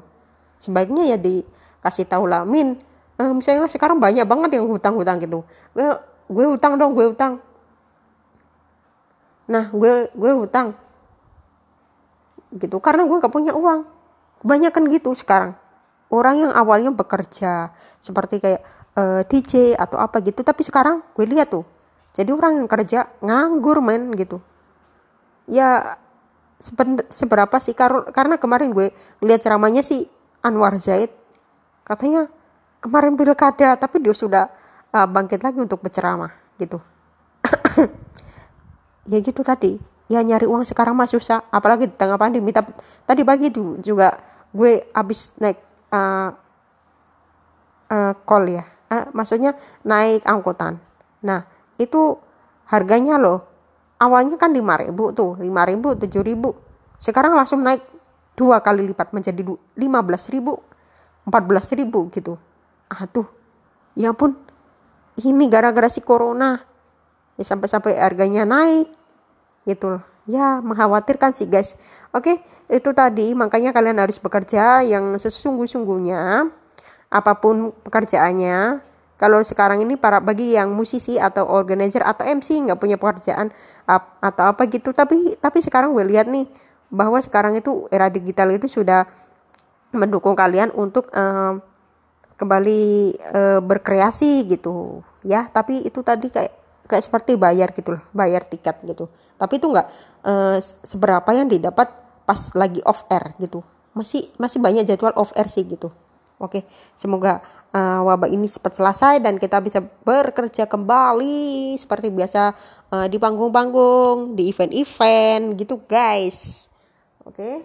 Sebaiknya ya dikasih tahu lah, Min, misalnya sekarang banyak banget yang hutang-hutang gitu. Gue hutang dong, gue hutang. Nah, gue hutang gitu karena gue gak punya uang. Kebanyakan gitu sekarang. Orang yang awalnya bekerja seperti kayak DJ atau apa gitu, tapi sekarang gue lihat tuh. Jadi orang yang kerja nganggur men gitu. Ya seberapa sih, karena kemarin gue lihat ceramahnya sih Anwar Zahid, katanya kemarin pilkada tapi dia sudah bangkit lagi untuk berceramah gitu. Ya gitu tadi, ya nyari uang sekarang mah susah, apalagi di tengah pandemi. Tadi pagi juga gue abis naik maksudnya naik angkutan. Nah itu harganya loh, awalnya kan 5.000 tuh, 5.000, 7.000, sekarang langsung naik 2 kali lipat menjadi 15.000, 14.000 gitu. Aduh, ya ampun, ini gara-gara si corona, ya sampai harganya naik gitu loh. Ya mengkhawatirkan sih guys. Oke, itu tadi makanya kalian harus bekerja yang sesungguh-sungguhnya, apapun pekerjaannya. Kalau sekarang ini para bagi yang musisi atau organizer atau MC nggak punya pekerjaan atau apa gitu, tapi sekarang gue lihat nih bahwa sekarang itu era digital itu sudah mendukung kalian untuk kembali berkreasi gitu ya. Tapi itu tadi kayak seperti bayar gitu loh, bayar tiket gitu, tapi itu nggak seberapa yang didapat pas lagi off air gitu. Masih banyak jadwal off air sih gitu. Oke, semoga wabah ini cepat selesai dan kita bisa bekerja kembali seperti biasa di panggung-panggung, di event-event gitu guys. Oke.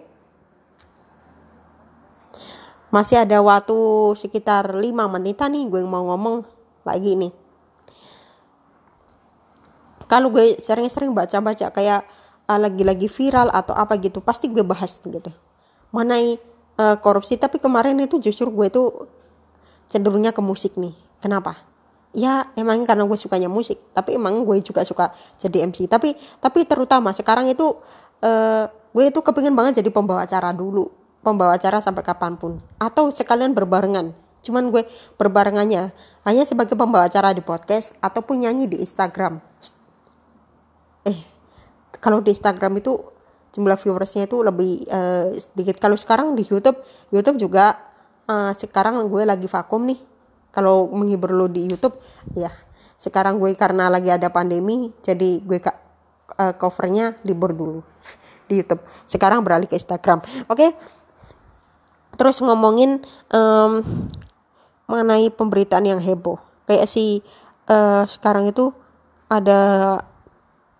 Masih ada waktu sekitar 5 menitan nih gue mau ngomong lagi nih. Kalau gue sering-sering baca-baca kayak lagi-lagi viral atau apa gitu, pasti gue bahas gitu mengenai korupsi. Tapi kemarin itu justru gue tuh cenderungnya ke musik nih. Kenapa? Ya emangnya karena gue sukanya musik, tapi emang gue juga suka jadi MC. Tapi terutama sekarang itu gue itu kepingin banget jadi pembawa acara dulu, pembawa acara sampai kapanpun, atau sekalian berbarengan. Cuman gue berbarengannya hanya sebagai pembawa acara di podcast ataupun nyanyi di Instagram. Kalau di Instagram itu jumlah viewersnya itu lebih sedikit. Kalau sekarang di YouTube juga sekarang gue lagi vakum nih. Kalau menghibur lo di YouTube, ya sekarang gue karena lagi ada pandemi, jadi gue covernya libur dulu di YouTube. Sekarang beralih ke Instagram, oke? Terus ngomongin mengenai pemberitaan yang heboh, kayak si sekarang itu ada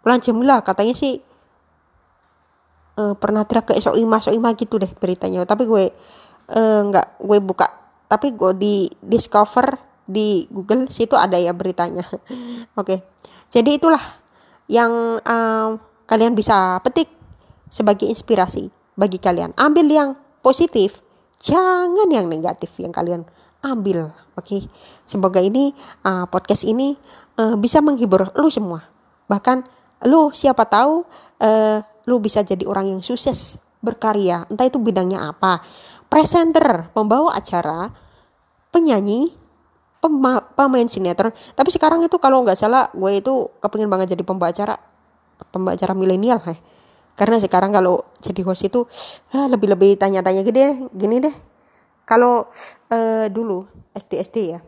Pulan Jemila katanya sih pernah teriak ke Soima gitu deh beritanya. Tapi gue nggak, gue buka, tapi gue di discover di Google situ ada ya beritanya. Oke. Jadi itulah yang kalian bisa petik sebagai inspirasi bagi kalian. Ambil yang positif, jangan yang negatif yang kalian ambil. Oke. Semoga ini podcast ini bisa menghibur lu semua. Bahkan lu siapa tahu lu bisa jadi orang yang sukses berkarya, entah itu bidangnya apa, presenter, pembawa acara, penyanyi, pemain sinetron. Tapi sekarang itu kalau nggak salah gue itu kepingin banget jadi pembawa acara milenial, karena sekarang kalau jadi host itu lebih tanya-tanya gini deh. Kalau dulu SD ya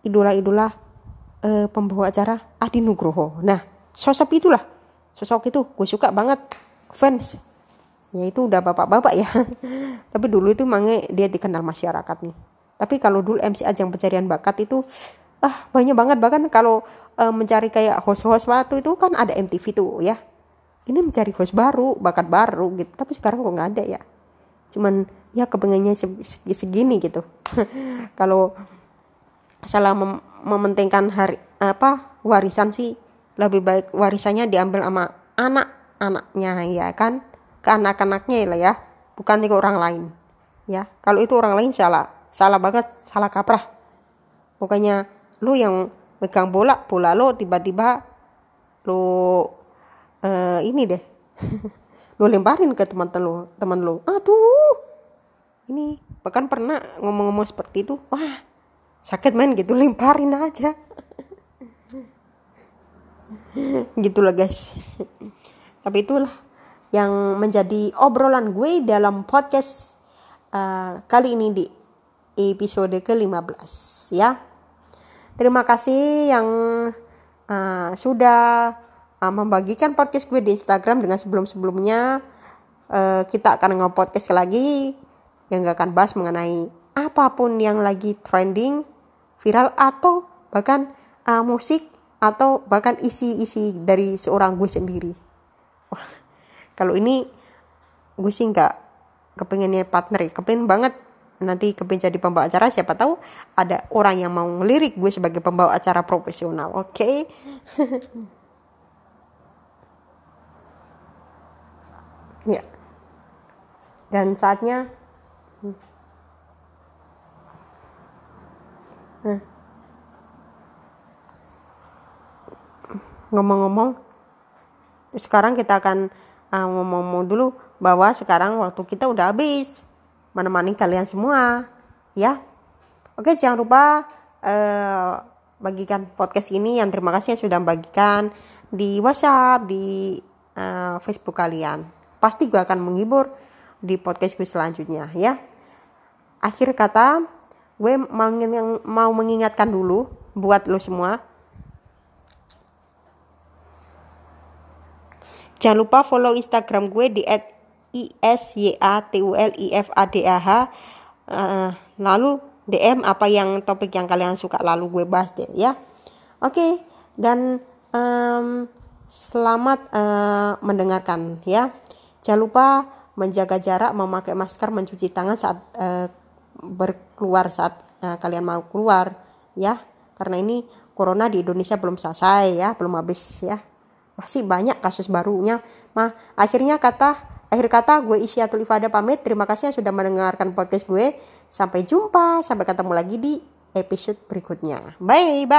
idola pembawa acara Adi Nugroho. Nah, sosok itu gue suka banget, fans. Ya itu udah bapak-bapak ya. Tapi dulu itu mange dia dikenal masyarakat nih. Tapi kalau dulu MC Ajang Pencarian Bakat itu banyak banget, bahkan kalau mencari kayak host-host waktu itu kan ada MTV tuh ya. Ini mencari host baru, bakat baru gitu. Tapi sekarang kok nggak ada ya. Cuman ya kepengennya segini gitu. Kalau salah mementingkan warisan sih, lebih baik warisannya diambil sama anak-anaknya ya kan, ke anak-anaknya lah ya, bukan ke orang lain ya. Kalau itu orang lain salah banget, salah kaprah. Pokoknya lu yang megang bola lu tiba-tiba lu ini deh lu lemparin ke teman lu. Aduh, ini bahkan pernah ngomong-ngomong seperti itu, wah sakit main gitu, lemparin aja gitulah guys. Tapi itulah yang menjadi obrolan gue dalam podcast kali ini di episode ke-15 ya. Terima kasih yang sudah membagikan podcast gue di Instagram dengan sebelum-sebelumnya. Kita akan nge-podcast lagi yang gak akan bahas mengenai apapun yang lagi trending, viral, atau bahkan musik, atau bahkan isi-isi dari seorang gue sendiri. Wah, kalau ini gue sih nggak kepengennya partner ya. Kepengen banget nanti kepengen jadi pembawa acara, siapa tahu ada orang yang mau ngelirik gue sebagai pembawa acara profesional. Oke. Ya. Dan saatnya ngomong-ngomong, sekarang kita akan ngomong dulu bahwa sekarang waktu kita udah habis menemani kalian semua ya. Oke, jangan lupa bagikan podcast ini. Yang terima kasih yang sudah bagikan di WhatsApp, di Facebook kalian. Pasti gue akan menghibur di podcast gue selanjutnya ya. Akhir kata, gue mau mengingatkan dulu buat lo semua. Jangan lupa follow Instagram gue di @isyatulifadh. Lalu DM apa yang topik yang kalian suka, lalu gue bahas deh ya. Oke. Dan selamat mendengarkan ya. Jangan lupa menjaga jarak, memakai masker, mencuci tangan saat kalian mau keluar ya, karena ini corona di Indonesia belum selesai ya, belum habis ya. Masih banyak kasus barunya. Akhir kata gue Isyatul Ifada pamit. Terima kasih yang sudah mendengarkan podcast gue. Sampai jumpa, sampai ketemu lagi di episode berikutnya. Bye.